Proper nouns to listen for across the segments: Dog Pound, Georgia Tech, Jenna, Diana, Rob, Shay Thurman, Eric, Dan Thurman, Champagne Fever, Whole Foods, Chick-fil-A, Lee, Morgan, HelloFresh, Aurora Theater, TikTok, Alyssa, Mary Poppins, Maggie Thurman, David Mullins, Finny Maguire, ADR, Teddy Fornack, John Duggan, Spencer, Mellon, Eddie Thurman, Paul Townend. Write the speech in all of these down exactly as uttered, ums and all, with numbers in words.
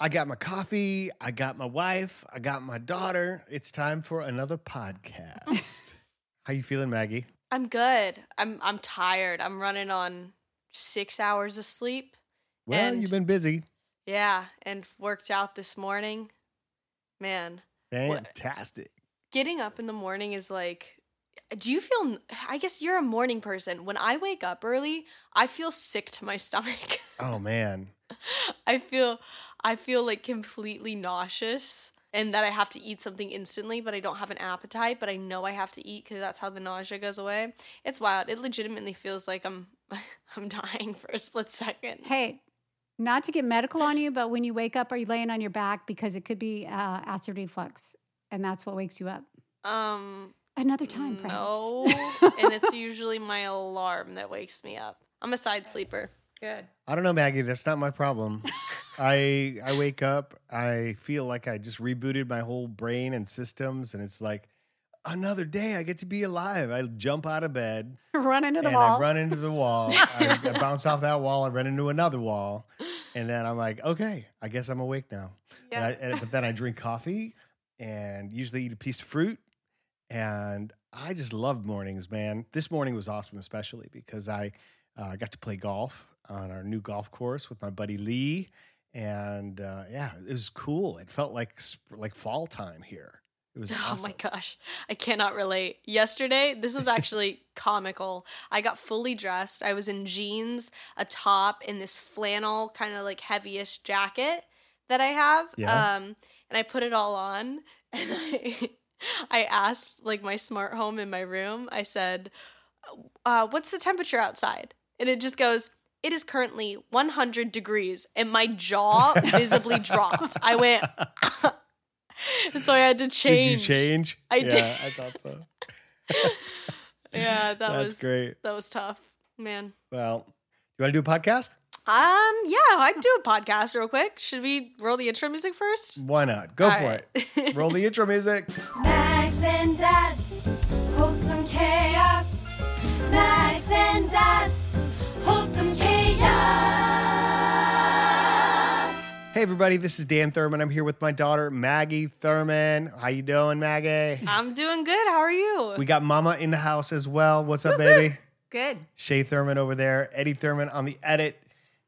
I got my coffee, I got my wife, I got my daughter. It's time for another podcast. How you feeling, Maggie? I'm good. I'm I'm tired. I'm running on six hours of sleep. Well, and you've been busy. Yeah, and worked out this morning. Man. Fantastic. What, getting up in the morning is like, do you feel, I guess you're a morning person. When I wake up early, I feel sick to my stomach. Oh, man. I feel I feel like completely nauseous and that I have to eat something instantly, but I don't have an appetite, but I know I have to eat because that's how the nausea goes away. It's wild. It legitimately feels like I'm I'm dying for a split second. Hey, not to get medical on you, but when you wake up, are you laying on your back? Because it could be uh, acid reflux, and that's what wakes you up. Um, Another time, perhaps. No, and it's usually my alarm that wakes me up. I'm a side sleeper. Good. I don't know, Maggie. That's not my problem. I I wake up. I feel like I just rebooted my whole brain and systems, and it's like another day. I get to be alive. I jump out of bed, run into the and wall. I run into the wall. I, I bounce off that wall. I run into another wall, and then I'm like, okay, I guess I'm awake now. Yeah. And I, and, but then I drink coffee and usually eat a piece of fruit, and I just love mornings, man. This morning was awesome, especially because I uh, got to play golf on our new golf course with my buddy Lee. And uh, yeah, it was cool. It felt like like fall time here. It was awesome. Oh my gosh. I cannot relate. Yesterday, this was actually comical. I got fully dressed. I was in jeans, a top, and this flannel kind of like heavyish jacket that I have. Yeah. Um, and I put it all on. And I, I asked like my smart home in my room. I said, uh, what's the temperature outside? And it just goes, it is currently one hundred degrees, and my jaw visibly dropped. I went, and so I had to change. Did you change? I yeah, did. I thought so. yeah, that That's was great. That was tough, man. Well, you want to do a podcast? Um, yeah, I can do a podcast real quick. Should we roll the intro music first? Why not? Go All for right. it. Roll the intro music. Max and Dads, wholesome chaos. Max and Dads, wholesome chaos. Hey everybody, this is Dan Thurman. I'm here with my daughter, Maggie Thurman. How you doing, Maggie? I'm doing good. How are you? We got Mama in the house as well. What's up, Woo-hoo. Baby? Good. Shay Thurman over there, Eddie Thurman on the edit,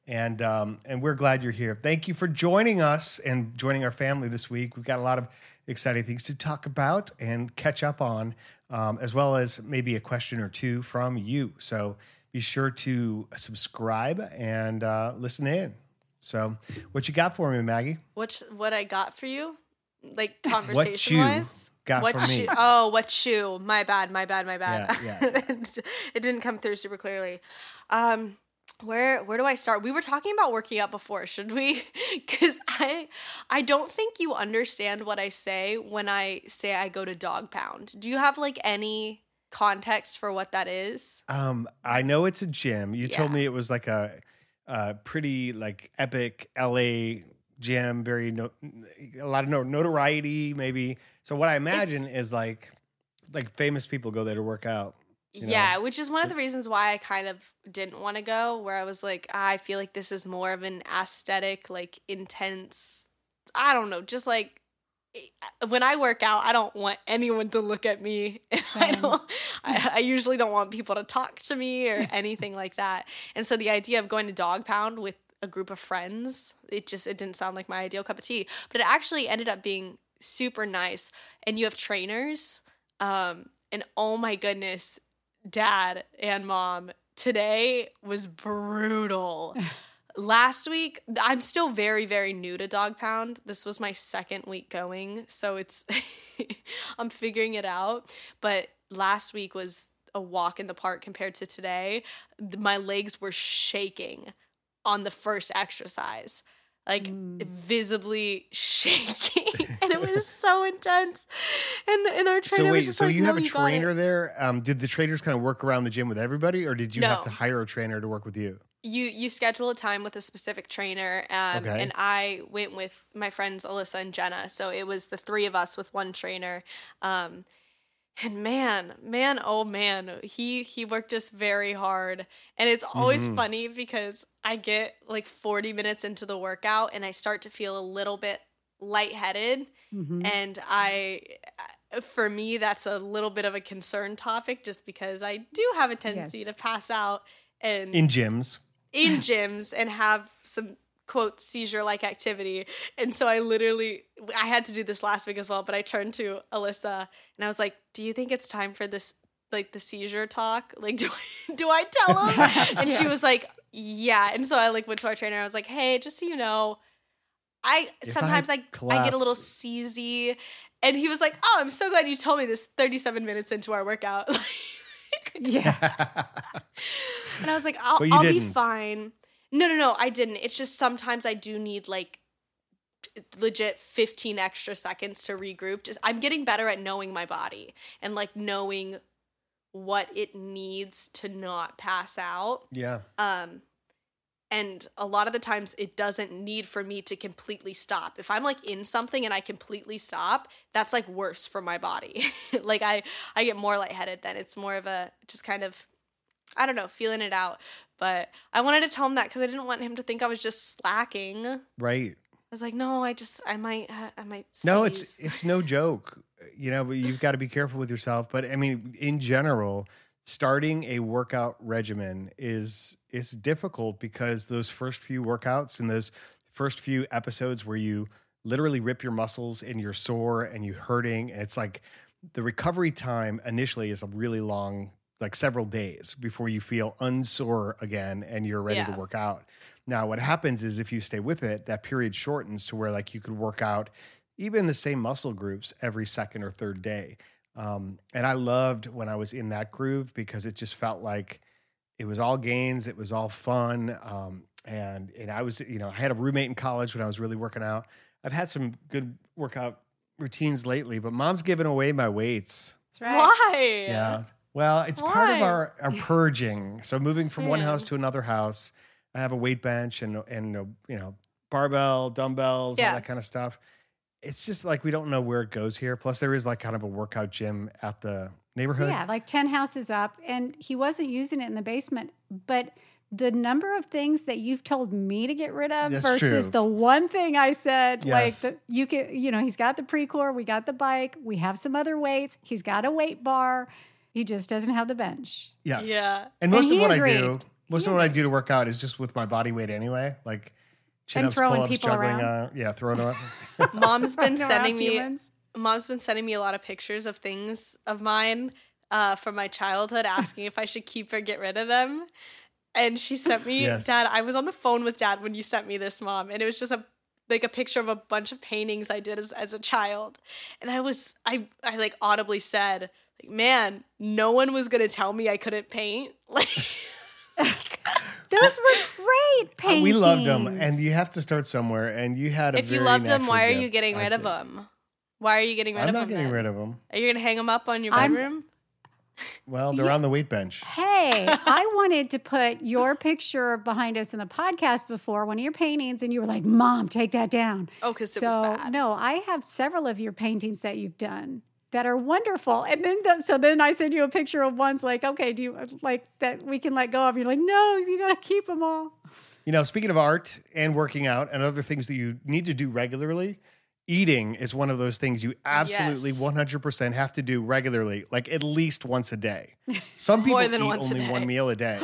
and um, and we're glad you're here. Thank you for joining us and joining our family this week. We've got a lot of exciting things to talk about and catch up on, um, as well as maybe a question or two from you. So be sure to subscribe and uh, listen in. So, what you got for me, Maggie? What what I got for you? Like conversation what wise? Got what for you, me? Oh, what you? My bad, my bad, my bad. Yeah, yeah. It didn't come through super clearly. Um, where where do I start? We were talking about working out before, should we? Because I I don't think you understand what I say when I say I go to Dog Pound. Do you have like any context for what that is? Um, I know it's a gym. You yeah. told me it was like a. Uh, pretty like epic L A gym, very no, a lot of notoriety maybe. So what I imagine it's, is like like famous people go there to work out. Yeah, know? Which is one of the reasons why I kind of didn't want to go. Where I was like, ah, I feel like this is more of an aesthetic, like intense. I don't know, just like when I work out, I don't want anyone to look at me. I don't. I, I usually don't want people to talk to me or anything like that. And so the idea of going to Dog Pound with a group of friends. It just, it didn't sound like my ideal cup of tea, but it actually ended up being super nice. And you have trainers. Um, and oh my goodness, Dad and Mom, today was brutal. Last week, I'm still very, very new to Dog Pound. This was my second week going, so it's I'm figuring it out. But last week was a walk in the park compared to today. My legs were shaking on the first exercise, like mm. visibly shaking, and it was so intense. And and our trainer. So wait, was just so like, you no, have a you trainer there? Um, did the trainers kind of work around the gym with everybody, or did you no. have to hire a trainer to work with you? You you schedule a time with a specific trainer, um, okay. and I went with my friends Alyssa and Jenna. So it was the three of us with one trainer, um, and man, man, oh man, he he worked us very hard. And it's always mm-hmm. funny because I get like forty minutes into the workout and I start to feel a little bit lightheaded, mm-hmm. and I. For me, that's a little bit of a concern topic, just because I do have a tendency yes. to pass out and in gyms. in gyms and have some, quote, seizure-like activity. And so I literally, I had to do this last week as well, but I turned to Alyssa and I was like, do you think it's time for this, like the seizure talk? Like, do I, do I tell him? And yes. she was like, yeah. And so I like went to our trainer. I was like, hey, just so you know, I if sometimes I, I, I get a little seizzy. And he was like, oh, I'm so glad you told me this thirty-seven minutes into our workout. yeah. And I was like, I'll, I'll be fine. No, no, no, I didn't. It's just sometimes I do need like legit fifteen extra seconds to regroup. Just I'm getting better at knowing my body and like knowing what it needs to not pass out. Yeah. Um, and a lot of the times it doesn't need for me to completely stop. If I'm like in something and I completely stop, that's like worse for my body. Like I, I get more lightheaded then. It's more of a just kind of, I don't know, feeling it out. But I wanted to tell him that because I didn't want him to think I was just slacking. Right. I was like, no, I just, I might, I might. Seize. No, it's, it's no joke. You know, but you've got to be careful with yourself. But I mean, in general, starting a workout regimen is, it's difficult because those first few workouts and those first few episodes where you literally rip your muscles and you're sore and you're hurting. And it's like the recovery time initially is a really long like several days before you feel unsore again and you're ready yeah. to work out. Now, what happens is if you stay with it, that period shortens to where like you could work out even the same muscle groups every second or third day. Um, and I loved when I was in that groove because it just felt like it was all gains. It was all fun. Um, and, and I was, you know, I had a roommate in college when I was really working out. I've had some good workout routines lately, but Mom's giving away my weights. That's right. Why? Yeah. Well, it's Why? part of our, our purging. So moving from yeah. one house to another house, I have a weight bench and, and you know, barbell, dumbbells, yeah. all that kind of stuff. It's just like we don't know where it goes here. Plus, there is like kind of a workout gym at the neighborhood. Yeah, like ten houses up. And he wasn't using it in the basement. But the number of things that you've told me to get rid of That's versus true. the one thing I said, yes. like the, you can, you know, he's got the pre-core, we got the bike, we have some other weights, he's got a weight bar. He just doesn't have the bench. Yes. Yeah. And most and of what agreed. I do, most he of what agreed. I do to work out is just with my body weight anyway, like chin-ups, pull-ups, juggling, uh, yeah, throwing around. Mom's been sending me, humans. Mom's been sending me a lot of pictures of things of mine uh, from my childhood, asking if I should keep or get rid of them. And she sent me, yes. Dad, I was on the phone with Dad when you sent me this, Mom, and it was just a like a picture of a bunch of paintings I did as, as a child, and I was, I, I like audibly said, like, man, no one was going to tell me I couldn't paint. Like, those were great paintings. We loved them, and you have to start somewhere. And you had a if very you loved them, why are you getting rid of them? Why are you getting rid of them? I'm not getting rid of them. Are you going to hang them up on your bedroom? Well, they're yeah. on the weight bench. Hey, I wanted to put your picture behind us in the podcast before, one of your paintings, and you were like, Mom, take that down. Oh, because so, it was bad. No, I have several of your paintings that you've done that are wonderful. And then, the, so then I send you a picture of ones like, okay, do you like that we can let go of? You're like, no, you got to keep them all. You know, speaking of art and working out and other things that you need to do regularly, eating is one of those things you absolutely yes. one hundred percent have to do regularly, like at least once a day. Some people eat only one meal a day.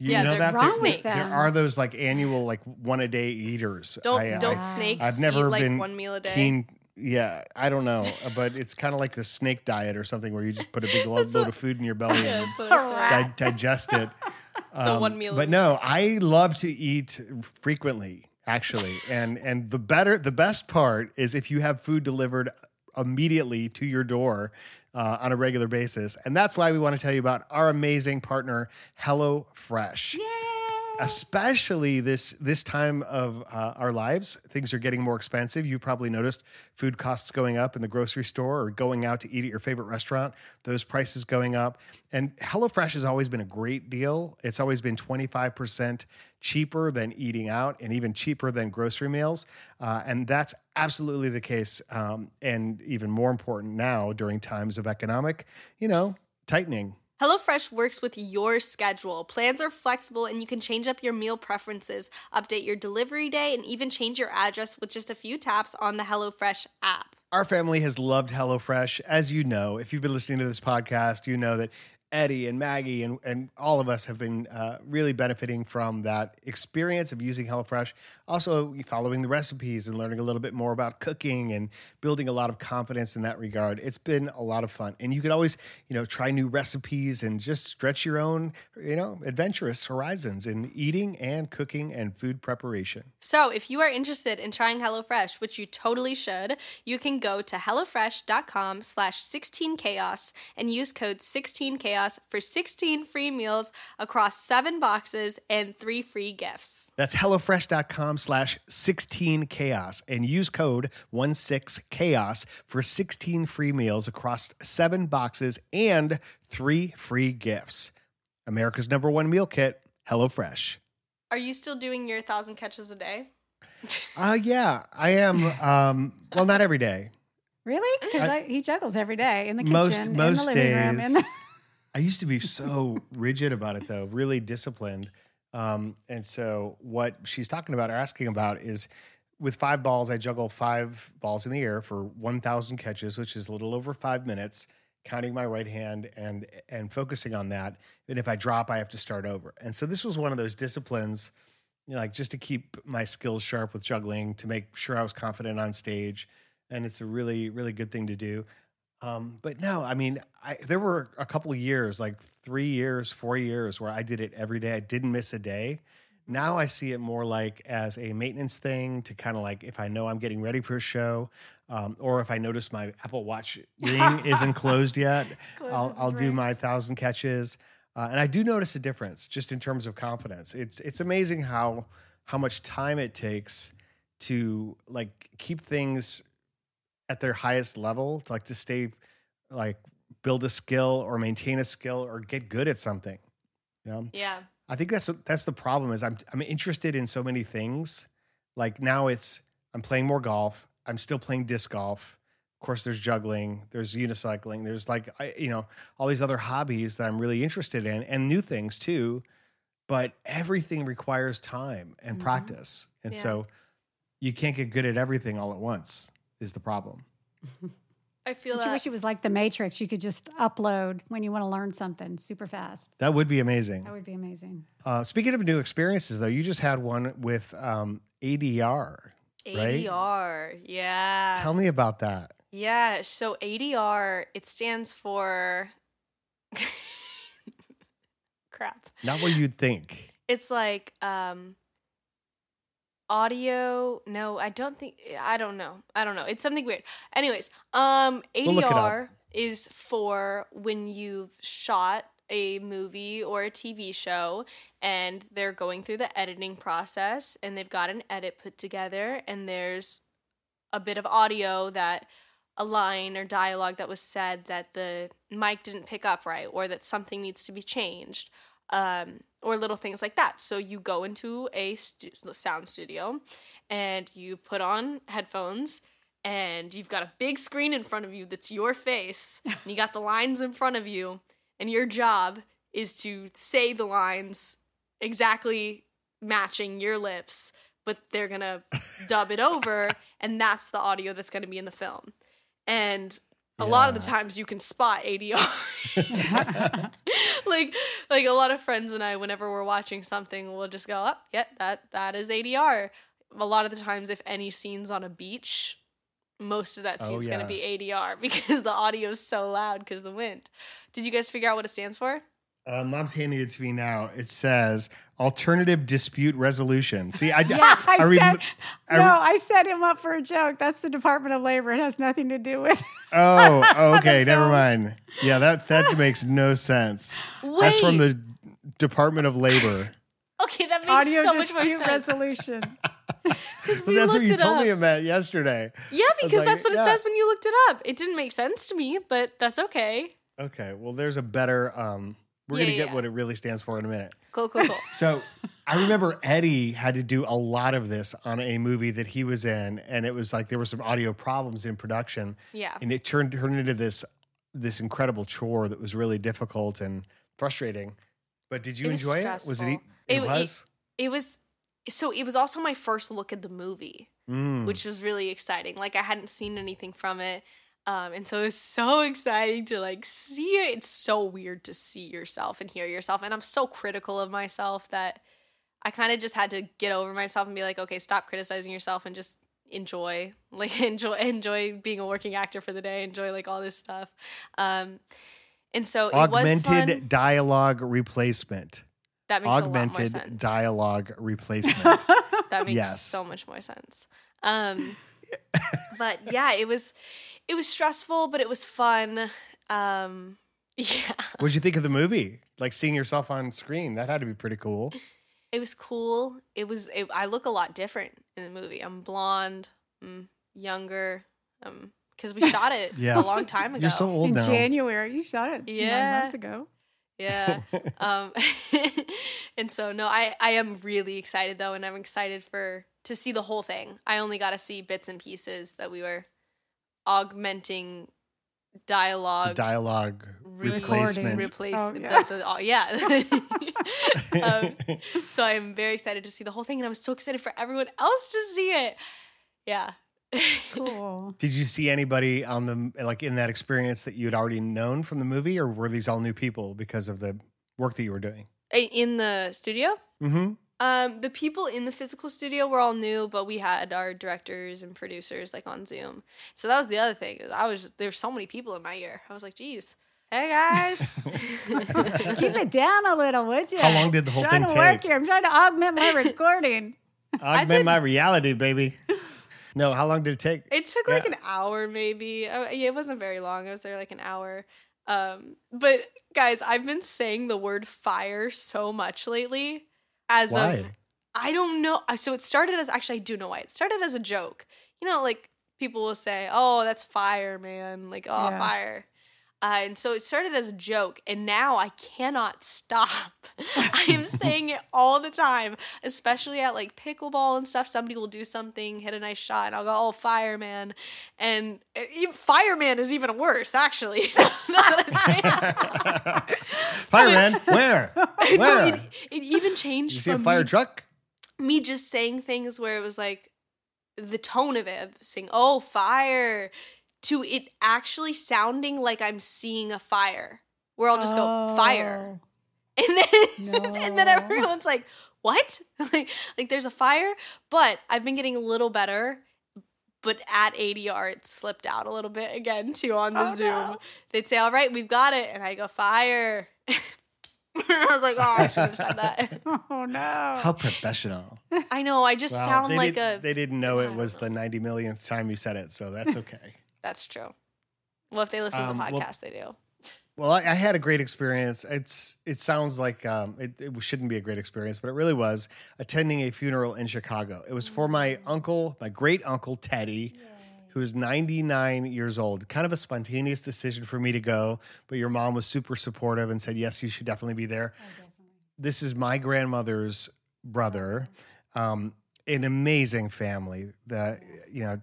You yeah, know that? Wrong there, with there, there are those like annual like one a day eaters. Don't I, don't I, snakes I've never eat been like one meal a day? Keen, yeah, I don't know, but it's kind of like the snake diet or something where you just put a big load what, of food in your belly yeah, and di- digest it. Um, the one meal. But no, I love to eat frequently actually, and and the better the best part is if you have food delivered immediately to your door uh, on a regular basis. And that's why we want to tell you about our amazing partner, HelloFresh. Yay! Especially this this time of uh, our lives, things are getting more expensive. You probably noticed food costs going up in the grocery store or going out to eat at your favorite restaurant, those prices going up. And HelloFresh has always been a great deal. It's always been twenty-five percent cheaper than eating out and even cheaper than grocery meals. Uh, and that's absolutely the case. Um, and even more important now during times of economic, you know, tightening. HelloFresh works with your schedule. Plans are flexible and you can change up your meal preferences, update your delivery day, and even change your address with just a few taps on the HelloFresh app. Our family has loved HelloFresh. As you know, if you've been listening to this podcast, you know that Eddie and Maggie and, and all of us have been uh, really benefiting from that experience of using HelloFresh. Also, following the recipes and learning a little bit more about cooking and building a lot of confidence in that regard. It's been a lot of fun. And you can always, you know, try new recipes and just stretch your own, you know, adventurous horizons in eating and cooking and food preparation. So if you are interested in trying HelloFresh, which you totally should, you can go to HelloFresh.com slash 16chaos and use code sixteen chaos for sixteen free meals across seven boxes and three free gifts. That's HelloFresh.com slash 16chaos and use code sixteen chaos for sixteen free meals across seven boxes and three free gifts. America's number one meal kit, HelloFresh. Are you still doing your thousand catches a day? uh, yeah, I am. Um, well, not every day. Really? Because he juggles every day in the kitchen, most, in most the living days, room. In the- I used to be so rigid about it, though, really disciplined. Um, and so what she's talking about or asking about is with five balls, I juggle five balls in the air for one thousand catches, which is a little over five minutes, counting my right hand and and focusing on that. And if I drop, I have to start over. And so this was one of those disciplines, you know, like just to keep my skills sharp with juggling, to make sure I was confident on stage. And it's a really, really good thing to do. Um, but no, I mean, I, there were a couple of years, like three years, four years where I did it every day. I didn't miss a day. Now I see it more like as a maintenance thing to kind of like, if I know I'm getting ready for a show, um, or if I notice my Apple Watch ring isn't closed yet, I'll, I'll do my thousand catches. Uh, and I do notice a difference just in terms of confidence. It's, it's amazing how, how much time it takes to like keep things at their highest level, to like to stay, like build a skill or maintain a skill or get good at something. You know? Yeah. I think that's, that's the problem is I'm, I'm interested in so many things. Like now it's, I'm playing more golf. I'm still playing disc golf. Of course there's juggling, there's unicycling. There's like, I, you know, all these other hobbies that I'm really interested in and new things too, but everything requires time and mm-hmm. practice. And yeah. so you can't get good at everything all at once. Is the problem. I feel that. You wish it was like the Matrix. You could just upload when you want to learn something super fast. That would be amazing. That would be amazing. Uh, speaking of new experiences, though, you just had one with um, A D R, right? A D R, yeah. Tell me about that. Yeah, so A D R, it stands for... Crap. Not what you'd think. It's like... Um, Audio, no, I don't think, I don't know. I don't know. It's something weird. Anyways, um, A D R is for when you've shot a movie or a T V show and they're going through the editing process and they've got an edit put together and there's a bit of audio that a line or dialogue that was said that the mic didn't pick up right or that something needs to be changed. Um, or little things like that. So you go into a stu- sound studio and you put on headphones and you've got a big screen in front of you that's your face and you got the lines in front of you and your job is to say the lines exactly matching your lips, but they're going to dub it over and that's the audio that's going to be in the film. And A yeah. lot of the times you can spot A D R. like like a lot of friends and I, whenever we're watching something, we'll just go, oh, yeah, that that is A D R. A lot of the times, if any scene's on a beach, most of that scene's oh, yeah. going to be A D R because the audio's so loud because of the wind. Did you guys figure out what it stands for? Uh, Mom's handing it to me now. It says alternative dispute resolution. See, I, yeah, I, I, I said I, no. I set him up for a joke. That's the Department of Labor. It has nothing to do with. Oh, oh okay, never mind. Yeah, that that makes no sense. Wait. That's from the Department of Labor. Okay, that makes Audio so much more sense. Resolution. Well, that's what you told up. me about yesterday. Yeah, because like, that's what yeah. it says when you looked it up. It didn't make sense to me, but that's okay. Okay, well, there's a better. Um, We're yeah, going to get yeah. what it really stands for in a minute. Cool, cool, cool. So I remember Eddie had to do a lot of this on a movie that he was in, and it was like there were some audio problems in production. Yeah. And it turned, turned into this this incredible chore that was really difficult and frustrating. But did you it enjoy was it? Was it, it, it was? It, it was. So it was also my first look at the movie, mm. which was really exciting. Like I hadn't seen anything from it. Um, and so it was so exciting to like see it. It's so weird to see yourself and hear yourself. And I'm so critical of myself that I kind of just had to get over myself and be like, okay, stop criticizing yourself and just enjoy, like enjoy, enjoy being a working actor for the day. Enjoy like all this stuff. Um, and so augmented it was fun. dialogue replacement. That makes augmented a lot more sense. dialogue replacement. That makes yes. so much more sense. Um, but yeah, it was. It was stressful, but it was fun. Um, yeah. What did you think of the movie? Like seeing yourself on screen, that had to be pretty cool. It was cool. It was. It, I look a lot different in the movie. I'm blonde, I'm younger, because um, we shot it yes. a long time ago. You're so old in now. In January, you shot it yeah. nine months ago. Yeah. um, and so, no, I, I am really excited, though, and I'm excited for to see the whole thing. I only got to see bits and pieces that we were... augmenting dialogue, the dialogue replacement, replace, oh, yeah. The, the, oh, yeah. um, so I'm very excited to see the whole thing, and I'm so excited for everyone else to see it. Yeah, cool. Did you see anybody on the like in that experience that you had already known from the movie, or were these all new people because of the work that you were doing in the studio? Mm-hmm. Um, the people in the physical studio were all new, but we had our directors and producers like on Zoom. So that was the other thing. I was there were so many people in my ear. I was like, "Geez, hey guys, keep it down a little, would you?" How long did the whole thing take? I'm trying to work here. I'm trying to augment my recording. Augment said, my reality, baby. No, how long did it take? It took like yeah. an hour, maybe. I, yeah, it wasn't very long. I was there like an hour. Um, but guys, I've been saying the word fire so much lately. As why? Of, I don't know. So it started as, actually, I do know why. It started as a joke. You know, like, people will say, oh, that's fire, man. Like, oh, yeah. fire. Uh, and so it started as a joke, and now I cannot stop. I am saying it all the time, especially at, like, pickleball and stuff. Somebody will do something, hit a nice shot, and I'll go, oh, fireman. And even, fireman is even worse, actually. Fireman? Where? Where? No, it, it even changed you see from a fire me, truck? Me just saying things where it was, like, the tone of it, saying, oh, fire, to it actually sounding like I'm seeing a fire, where I'll just oh. go, fire. And then no. and then everyone's like, what? like, like there's a fire? But I've been getting a little better, but at A D R, it slipped out a little bit again, too, on the oh, Zoom. No. They'd say, all right, we've got it. And I go, fire. I was like, oh, I should have said that. Oh, no. How professional. I know. I just well, sound like did, a... They didn't know it was know. the ninety millionth time you said it, so that's okay. That's true. Well, if they listen um, to the podcast, well, they do. Well, I, I had a great experience. It's It sounds like um, it, it shouldn't be a great experience, but it really was attending a funeral in Chicago. It was for my uncle, my great uncle, Teddy, Yay. who is ninety-nine years old. Kind of a spontaneous decision for me to go, but your mom was super supportive and said, yes, you should definitely be there. Oh, definitely. This is my grandmother's brother. Um, an amazing family. The, you know,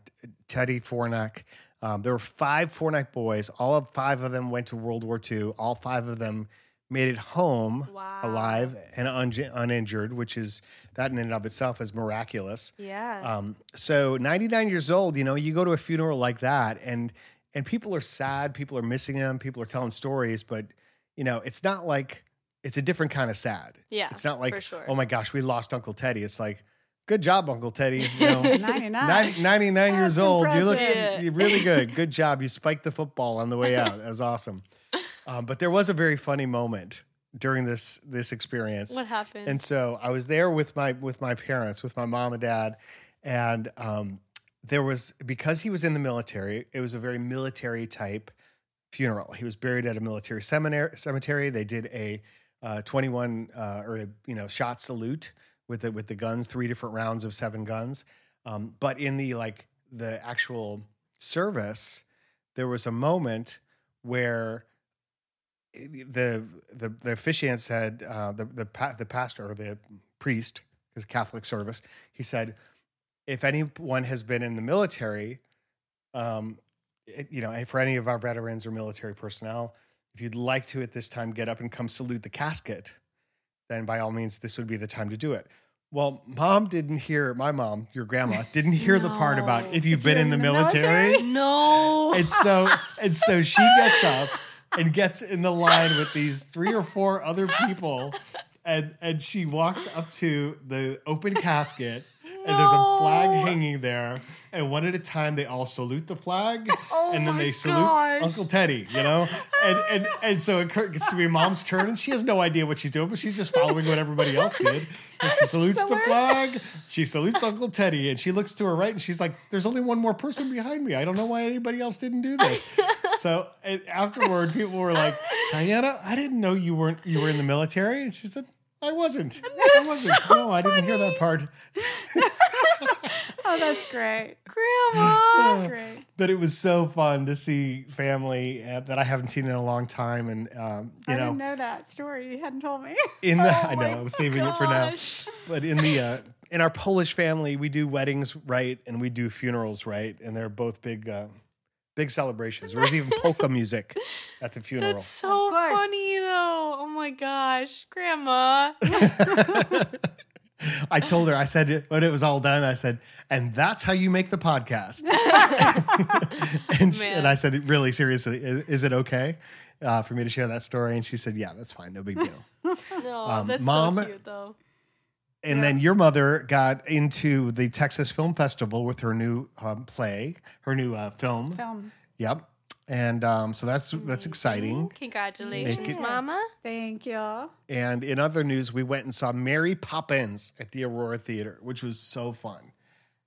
Teddy Fornack. Um, there were five Fornack boys. All five of them went to World War Two. All five of them made it home wow. alive and un- uninjured, which is, that in and of itself is miraculous. Yeah. Um, so ninety-nine years old, you know, you go to a funeral like that and and people are sad. People are missing him. People are telling stories, but you know, it's not like, it's a different kind of sad. Yeah. It's not like, for sure. Oh my gosh, we lost Uncle Teddy. It's like, good job, Uncle Teddy. You know, ninety-nine. ninety-nine years old. You're looking yeah. you're really good. Good job. You spiked the football on the way out. That was awesome. Um, but there was a very funny moment during this this experience. What happened? And so I was there with my with my parents, with my mom and dad, and um, there was, because he was in the military, it was a very military type funeral. He was buried at a military seminary, cemetery. They did a uh, twenty-one uh, or a, you know shot salute. With the, with the guns, three different rounds of seven guns. Um, but in the like the actual service, there was a moment where the the, the officiants had, uh, the, the, pa- the pastor or the priest, his Catholic service, he said, if anyone has been in the military, um, it, you know, for any of our veterans or military personnel, if you'd like to at this time get up and come salute the casket, then by all means, this would be the time to do it. Well, mom didn't hear, my mom, your grandma, didn't hear no. the part about if you've if been in, in the, the military. military. No. And so, and so she gets up and gets in the line with these three or four other people. And, and she walks up to the open casket. And no. there's a flag hanging there. And one at a time, they all salute the flag. Oh and then they salute gosh. Uncle Teddy, you know? And and and so it gets to be mom's turn. And she has no idea what she's doing, but she's just following what everybody else did. And she salutes so the flag. She salutes Uncle Teddy. And she looks to her right. And she's like, there's only one more person behind me. I don't know why anybody else didn't do this. So and afterward, people were like, Diana, I didn't know you weren't you were in the military. And she said, I wasn't. I wasn't. So no, I didn't funny. hear that part. Oh, that's great. Grandma. That's great. But it was so fun to see family uh, that I haven't seen in a long time. And, um, you I know, didn't know that story. You hadn't told me. In the, oh I know, I was saving gosh. it for now. But in the, uh, in our Polish family, we do weddings right and we do funerals right. And they're both big, uh, big celebrations. There was even polka music at the funeral. That's so funny, though. Oh, my gosh. Grandma. I told her, I said, when it was all done, I said, and that's how you make the podcast. and, she, and I said, really, seriously, is, is it okay uh, for me to share that story? And she said, yeah, that's fine. No big deal. No, um, that's Mom, so cute, though. And yeah. then your mother got into the Texas Film Festival with her new um, play, her new uh, film. Film. Yep. And um, so that's that's exciting. Congratulations, Thank you. Mama. Thank you. And in other news, we went and saw Mary Poppins at the Aurora Theater, which was so fun.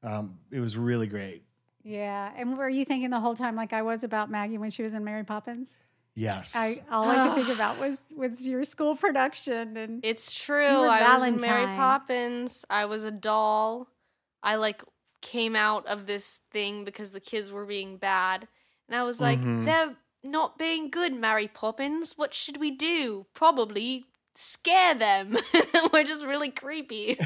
Um, it was really great. Yeah. And were you thinking the whole time like I was about Maggie when she was in Mary Poppins? Yes. I, all I could think about was, was your school production. And it's true. I was Mary Poppins. I was a doll. I like came out of this thing because the kids were being bad. And I was like, mm-hmm. they're not being good, Mary Poppins. What should we do? Probably scare them. We're just really creepy.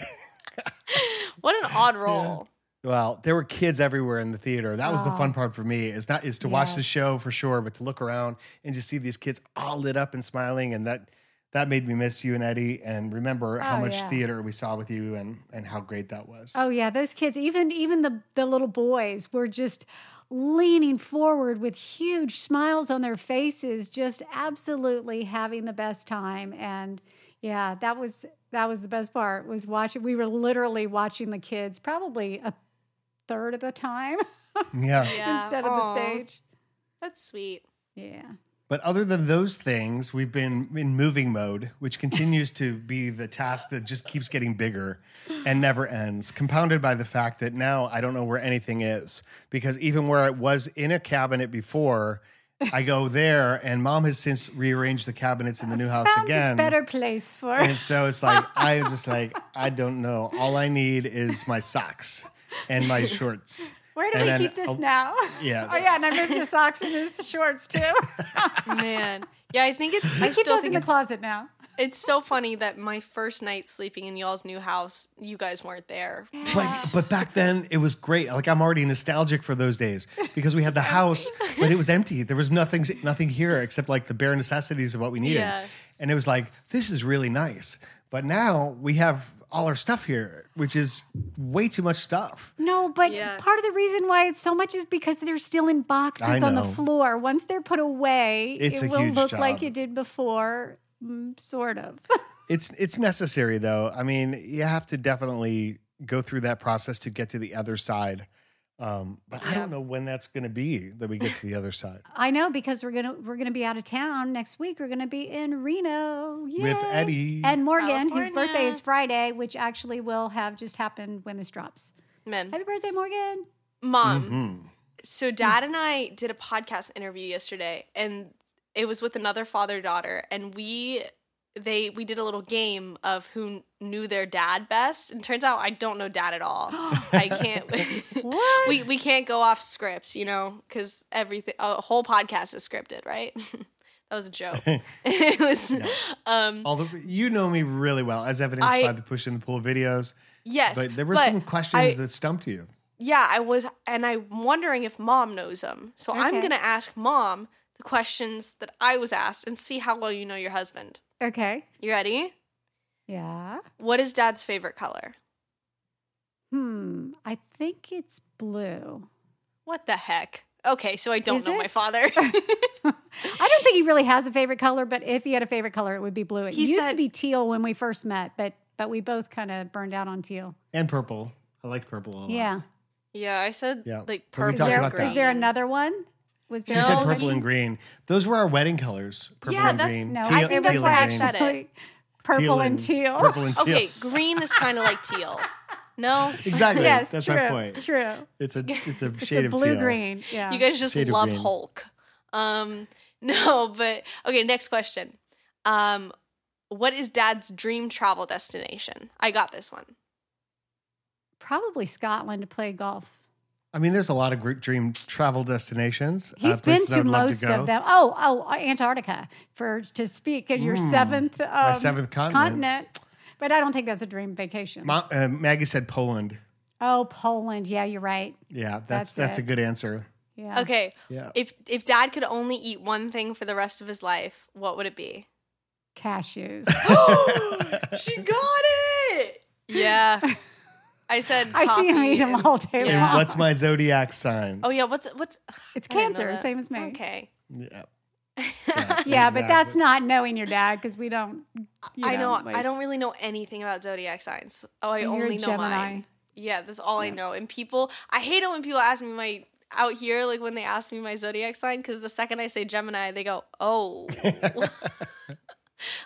What an odd role. Yeah. Well, there were kids everywhere in the theater. That was oh. the fun part for me. Is not is to yes. watch the show for sure, but to look around and just see these kids all lit up and smiling, and that that made me miss you and Eddie, and remember oh, how much yeah. theater we saw with you, and, and how great that was. Oh yeah, those kids, even even the the little boys were just leaning forward with huge smiles on their faces, just absolutely having the best time, and yeah, that was that was the best part. Was watching. We were literally watching the kids, probably a third of the time yeah. yeah. instead of Aww. the stage. That's sweet. Yeah. But other than those things, we've been in moving mode, which continues to be the task that just keeps getting bigger and never ends, compounded by the fact that now I don't know where anything is, because even where it was in a cabinet before, I go there, and Mom has since rearranged the cabinets in the new house Found again. A better place for it. And so it's like, I'm just like, I don't know. All I need is my socks. And my shorts. Where do and we then, keep this oh, now? Yes. Oh, yeah, and I moved the socks and his shorts, too. Man. Yeah, I think it's... I, I keep still those think in the closet now. It's so funny that my first night sleeping in y'all's new house, you guys weren't there. Yeah. But, but back then, it was great. Like, I'm already nostalgic for those days because we had the empty. house, but it was empty. There was nothing, nothing here except, like, the bare necessities of what we needed. Yeah. And it was like, this is really nice. But now we have... all our stuff here, which is way too much stuff. No, but yeah. part of the reason why it's so much is because they're still in boxes on the floor. Once they're put away, it's it will look job. like it did before, mm, sort of. It's it's necessary, though. I mean, you have to definitely go through that process to get to the other side. Um, but yeah. I don't know when that's going to be that we get to the other side. I know, because we're gonna we're gonna be out of town next week. We're gonna be in Reno. Yay. With Eddie and Morgan, California. Whose birthday is Friday, which actually will have just happened when this drops. Men, happy birthday, Morgan, Mom. Mm-hmm. So Dad yes. and I did a podcast interview yesterday, and it was with another father daughter, and we they we did a little game of who knew their dad best, and turns out I don't know Dad at all. I can't what? we we can't go off script, you know, because everything a whole podcast is scripted, right? That was a joke. It was no. um although you know me really well, as evidenced I, by the push in the pool videos. Yes, but there were but some questions I, that stumped you. Yeah, I was, and I'm wondering if Mom knows them, so okay. I'm gonna ask Mom the questions that I was asked and see how well you know your husband. Okay. You ready? Yeah. What is Dad's favorite color? Hmm. I think it's blue. What the heck? Okay, so I don't is know it? my father. I don't think he really has a favorite color, but if he had a favorite color, it would be blue. It he used said, to be teal when we first met, but but we both kind of burned out on teal. And purple. I liked purple a lot. Yeah. Yeah, I said yeah. like purple and green. Is there another one? Was there she said purple and green. Those were our wedding colors. Purple yeah, and that's, green. No, teal, I think that's why I said it. Purple and, and teal. Purple and teal. Okay, green is kind of like teal. No? Exactly. Yes, that's true, my point. True. It's a it's a it's shade a of teal. It's a blue-green. Yeah. You guys just shade love Hulk. Um, no, but okay, next question. Um, what is Dad's dream travel destination? I got this one. Probably Scotland to play golf. I mean, there's a lot of great dream travel destinations. He's uh, been to most to of them. Oh, oh, Antarctica for to speak in your mm, seventh, um, my seventh continent. continent. But I don't think that's a dream vacation. Ma- uh, Maggie said Poland. Oh, Poland. Yeah, you're right. Yeah, that's that's, that's a good answer. Yeah. Okay. Yeah. If if Dad could only eat one thing for the rest of his life, what would it be? Cashews. She got it. Yeah. I said I see him eat them all day yeah. long. What's my zodiac sign? Oh, yeah. What's, what's, it's I Cancer, same as me. Okay. Yeah. Yeah, yeah, exactly. But that's not knowing your dad because we don't. You I know. know like, I don't really know anything about zodiac signs. Oh, I only know Gemini. mine. Yeah, that's all yeah. I know. And people, I hate it when people ask me my, out here, like when they ask me my zodiac sign, because the second I say Gemini, they go, oh.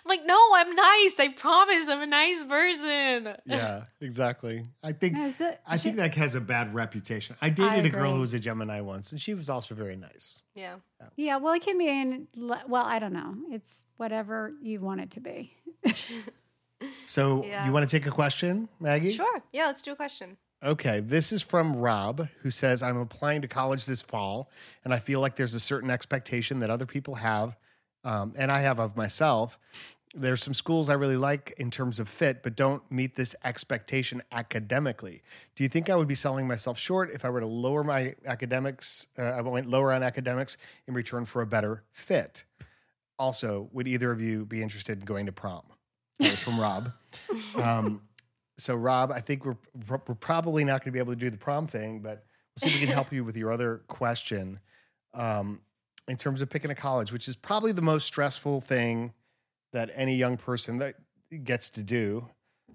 I'm like, no, I'm nice. I promise, I'm a nice person. Yeah, exactly. I think a, I she, think that has a bad reputation. I dated I a girl who was a Gemini once, and she was also very nice. Yeah. Yeah. yeah well, it can be in. Well, I don't know. It's whatever you want it to be. So, yeah. You want to take a question, Maggie? Sure. Yeah, let's do a question. Okay, this is from Rob, who says, "I'm applying to college this fall, and I feel like there's a certain expectation that other people have." Um, and I have of myself, there's some schools I really like in terms of fit, but don't meet this expectation academically. Do you think I would be selling myself short if I were to lower my academics, uh, I went lower on academics in return for a better fit? Also, would either of you be interested in going to prom? That was from Rob. Um, so Rob, I think we're, we're probably not going to be able to do the prom thing, but we'll see if we can help you with your other question. Um, in terms of picking a college, which is probably the most stressful thing that any young person that gets to do.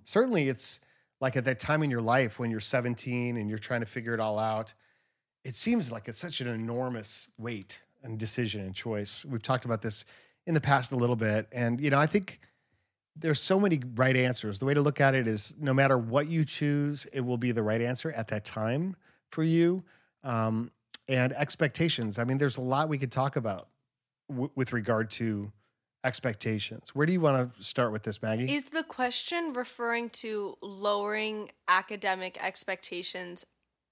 Certainly it's like at that time in your life when you're seventeen and you're trying to figure it all out, it seems like it's such an enormous weight and decision and choice. We've talked about this in the past a little bit. And, you know, I think there's so many right answers. The way to look at it is no matter what you choose, it will be the right answer at that time for you. Um, And expectations. I mean, there's a lot we could talk about w- with regard to expectations. Where do you want to start with this, Maggie? Is the question referring to lowering academic expectations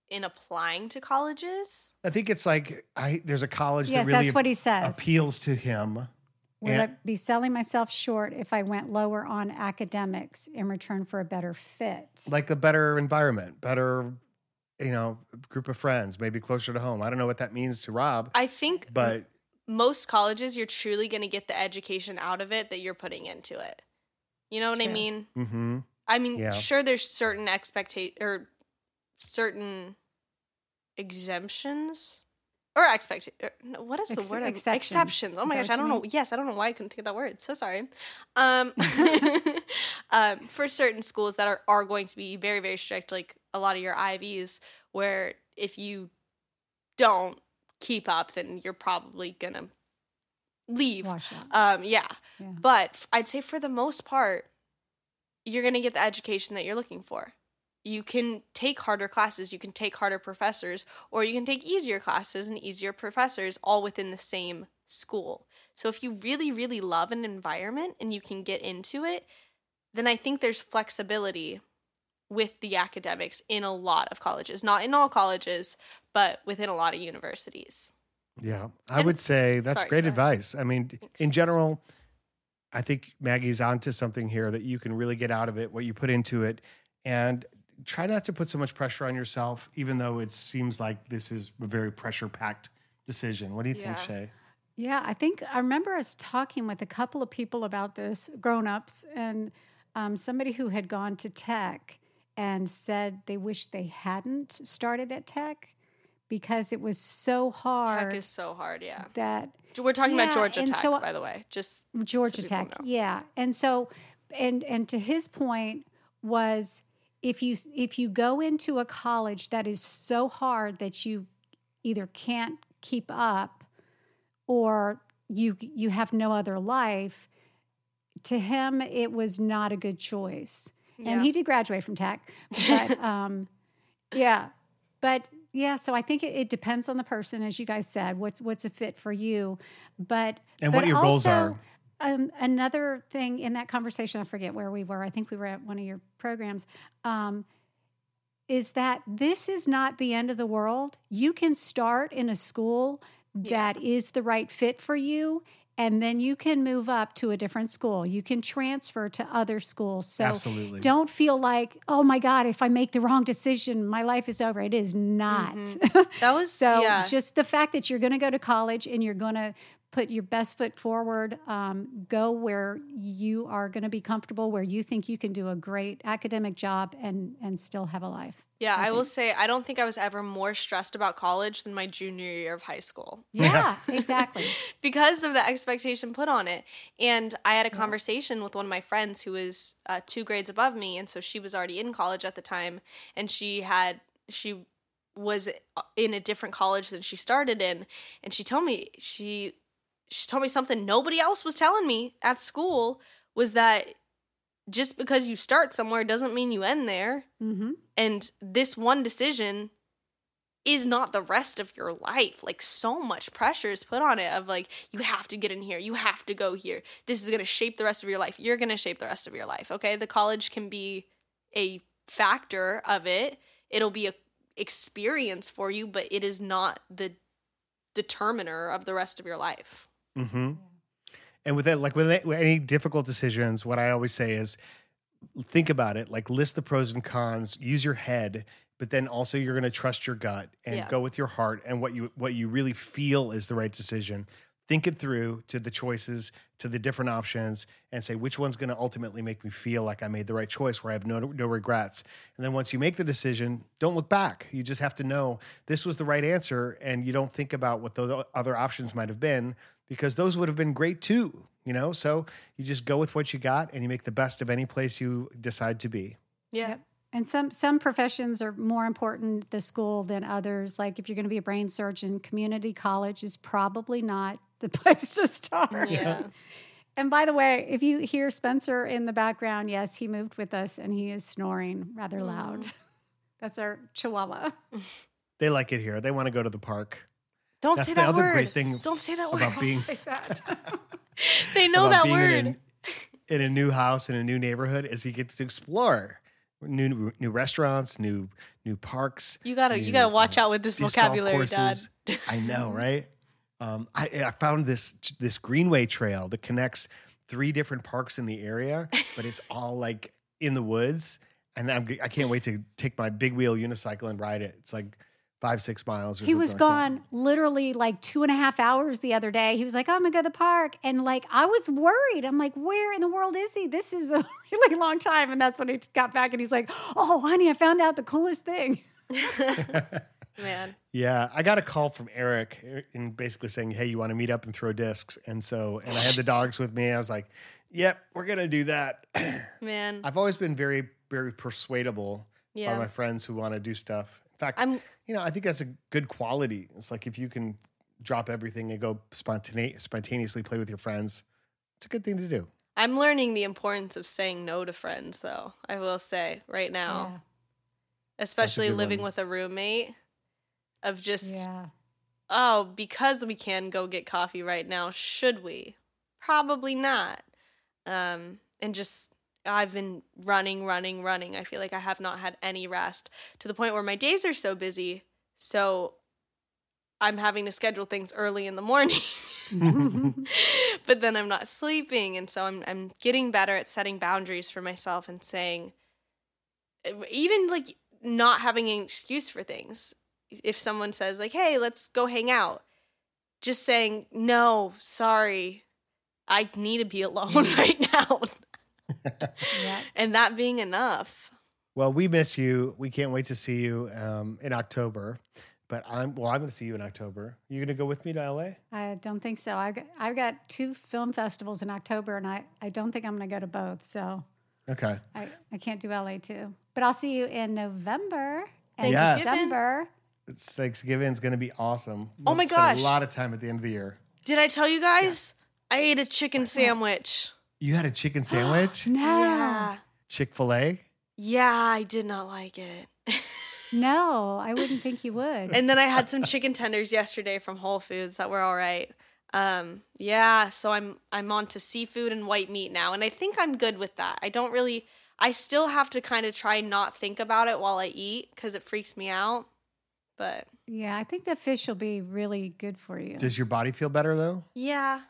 in applying to colleges? I think it's like I, there's a college yes, that really that's what he says. appeals to him. Would I be selling myself short if I went lower on academics in return for a better fit? Like a better environment, better... you know, group of friends, maybe closer to home. I don't know what that means to Rob. I think but most colleges, you're truly going to get the education out of it that you're putting into it. You know what yeah. I mean? Mm-hmm. I mean, yeah. sure, there's certain expecta- or certain exemptions or expectations. What is the Ex- word? Exceptions. exceptions. Oh my gosh, I don't mean? know. Yes, I don't know why I couldn't think of that word. So sorry. Um, um, for certain schools that are, are going to be very, very strict, like a lot of your I Vs, where if you don't keep up, then you're probably going to leave. Wash up. Um, yeah. yeah. But I'd say for the most part, you're going to get the education that you're looking for. You can take harder classes, you can take harder professors, or you can take easier classes and easier professors all within the same school. So if you really, really love an environment and you can get into it, then I think there's flexibility with the academics in a lot of colleges. Not in all colleges, but within a lot of universities. Yeah, I and, would say that's sorry, great advice. I mean, Thanks. in general, I think Maggie's onto something here that you can really get out of it, what you put into it, and try not to put so much pressure on yourself, even though it seems like this is a very pressure-packed decision. What do you yeah. think, Shay? Yeah, I think I remember us talking with a couple of people about this, grown-ups, and um, somebody who had gone to tech and said they wish they hadn't started at tech because it was so hard. Tech is so hard, yeah. That We're talking yeah, about Georgia Tech, so, by the way. Just Georgia so Tech, know. yeah. And so, and and to his point was... If you if you go into a college that is so hard that you either can't keep up or you you have no other life, to him it was not a good choice. Yeah. And he did graduate from tech. But, um, yeah. But, yeah, so I think it, it depends on the person, as you guys said, what's what's a fit for you. But And but what your also, goals are. Um, another thing in that conversation, I forget where we were, I think we were at one of your programs, um, is that this is not the end of the world. You can start in a school that yeah. is the right fit for you, and then you can move up to a different school. You can transfer to other schools. So Absolutely. don't feel like, oh my God, if I make the wrong decision, my life is over. It is not. Mm-hmm. That was so yeah. just the fact that you're going to go to college and you're going to put your best foot forward, um, go where you are going to be comfortable, where you think you can do a great academic job and and still have a life. Yeah, I, I will say I don't think I was ever more stressed about college than my junior year of high school. Yeah, exactly. Because of the expectation put on it. And I had a conversation yeah. with one of my friends who was uh, two grades above me, and so she was already in college at the time, and she had – she was in a different college than she started in, and she told me she – She told me something nobody else was telling me at school was that just because you start somewhere doesn't mean you end there. Mm-hmm. And this one decision is not the rest of your life. Like, so much pressure is put on it of like, you have to get in here. You have to go here. This is going to shape the rest of your life. You're going to shape the rest of your life. Okay. The college can be a factor of it. It'll be a experience for you, but it is not the determiner of the rest of your life. Mm-hmm. And with that, like with any difficult decisions, what I always say is think about it, like list the pros and cons, use your head, but then also you're going to trust your gut and yeah. go with your heart and what you what you really feel is the right decision. Think it through to the choices, to the different options, and say which one's going to ultimately make me feel like I made the right choice, where I have no no regrets. And then once you make the decision, don't look back. You just have to know this was the right answer, and you don't think about what those other options might have been, because those would have been great too, you know? So you just go with what you got, and you make the best of any place you decide to be. Yeah. Yep. And some some professions are more important, the school, than others. Like if you're going to be a brain surgeon, community college is probably not the place to start. Yeah. And by the way, if you hear Spencer in the background, yes, he moved with us and he is snoring rather loud. Mm. That's our Chihuahua. They like it here. They want to go to the park. Don't That's say that word. That's the other great thing. Don't say that word. About being, Don't say that. They know that word. In a, in a new house, in a new neighborhood, is you get to explore new new restaurants, new new parks. You gotta new, you gotta watch uh, out with this vocabulary, Dad. I know, right? Um, I, I found this this Greenway Trail that connects three different parks in the area, but it's all like in the woods, and I'm, I can't wait to take my big wheel unicycle and ride it. It's like Five, six miles. Or he was gone like literally like two and a half hours the other day. He was like, oh, I'm going to go to the park. And like, I was worried. I'm like, where in the world is he? This is a really long time. And that's when he got back and he's like, oh, honey, I found out the coolest thing. Man. Yeah. I got a call from Eric and basically saying, hey, you want to meet up and throw discs? And so, and I had the dogs with me. I was like, yep, we're going to do that. Man. I've always been very, very persuadable yeah. by my friends who want to do stuff. In fact, I'm, you know, I think that's a good quality. It's like if you can drop everything and go spontane- spontaneously play with your friends, it's a good thing to do. I'm learning the importance of saying no to friends, though, I will say right now, yeah. especially living one. with a roommate of just, yeah. oh, because we can go get coffee right now, should we? Probably not. Um, and just... I've been running, running, running. I feel like I have not had any rest to the point where my days are so busy. So I'm having to schedule things early in the morning, but then I'm not sleeping. And so I'm I'm getting better at setting boundaries for myself and saying, even like not having an excuse for things. If someone says like, hey, let's go hang out. Just saying, no, sorry. I need to be alone right now. yeah. And that being enough. Well, we miss you. We can't wait to see you um, in October. But I'm well. I'm going to see you in October. You're going to go with me to L A? I don't think so. I've got, I've got two film festivals in October, and I, I don't think I'm going to go to both. So okay, I, I can't do L A too. But I'll see you in November and yes. December. It's Thanksgiving is going to be awesome. We'll oh my gosh! A lot of time at the end of the year. Did I tell you guys? Yeah. I ate a chicken sandwich. You had a chicken sandwich? No. Yeah. Chick-fil-A? Yeah, I did not like it. No, I wouldn't think you would. And then I had some chicken tenders yesterday from Whole Foods that were all right. Um, yeah, so I'm I'm on to seafood and white meat now, and I think I'm good with that. I don't really – I still have to kind of try not think about it while I eat because it freaks me out. But yeah, I think the fish will be really good for you. Does your body feel better though? Yeah, I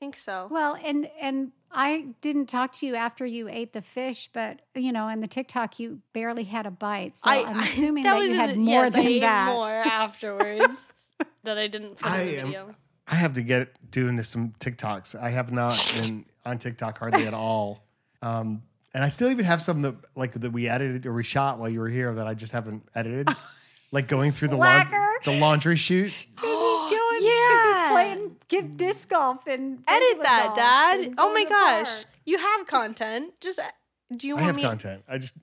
think so. Well, and and – I didn't talk to you after you ate the fish, but, you know, in the TikTok, you barely had a bite. So I, I'm assuming I, that, that you had a, more yes, than I ate that. more afterwards that I didn't put I in the am, video. I have to get doing some TikToks. I have not been on TikTok hardly at all. Um, and I still even have some that like that we edited or we shot while you were here that I just haven't edited. Like going through the, la- the laundry shoot. Yeah, he's playing give disc golf and edit that, Dad. Oh my gosh, park. You have content. Just do you want I have me? Content. I just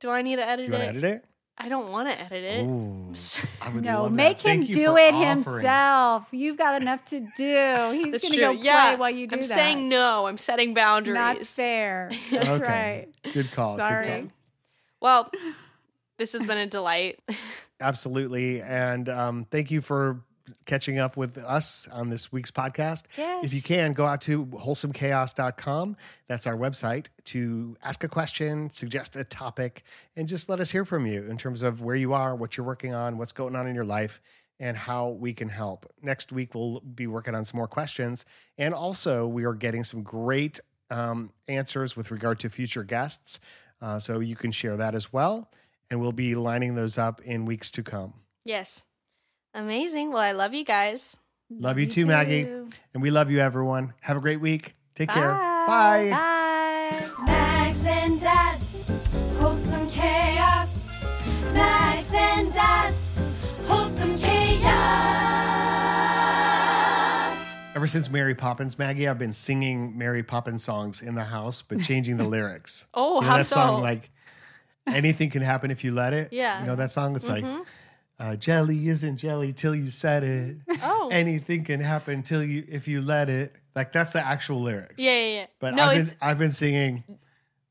do. I need to edit do you it. Want to edit it? I don't want to edit it. Ooh, I would no, love make that. him Thank do it offering. himself. You've got enough to do. He's That's gonna true. go play yeah. while you do I'm that. I'm saying no. I'm setting boundaries. Not fair. That's okay. right. Good call. Sorry. Good call. Well, this has been a delight. Absolutely, and um, thank you for catching up with us on this week's podcast. Yes. If you can, go out to wholesome chaos dot com. That's our website to ask a question, suggest a topic, and just let us hear from you in terms of where you are, what you're working on, what's going on in your life, and how we can help. Next week, we'll be working on some more questions. And also, we are getting some great um, answers with regard to future guests. Uh, so you can share that as well. And we'll be lining those up in weeks to come. Yes. Amazing. Well, I love you guys. Love you, you too, too, Maggie. And we love you, everyone. Have a great week. Take Bye. care. Bye. Bye. Mags and Dads, wholesome chaos. Mags and Dads, wholesome chaos. Ever since Mary Poppins, Maggie, I've been singing Mary Poppins songs in the house, but changing the lyrics. Oh, you know how that so? Song, like, anything can happen if you let it. Yeah. You know that song? It's mm-hmm. like... Uh, jelly isn't jelly till you said it. Oh. Anything can happen till you if you let it. Like that's the actual lyrics. Yeah, yeah, yeah. But no, I've been I've been singing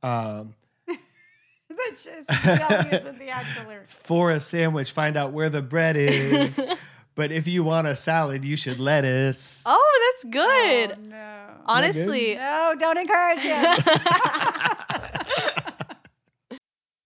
um that's just jelly isn't the actual lyrics. For a sandwich, find out where the bread is. But if you want a salad, you should lettuce. Oh, that's good. Oh, no. Honestly. Good? No, don't encourage him.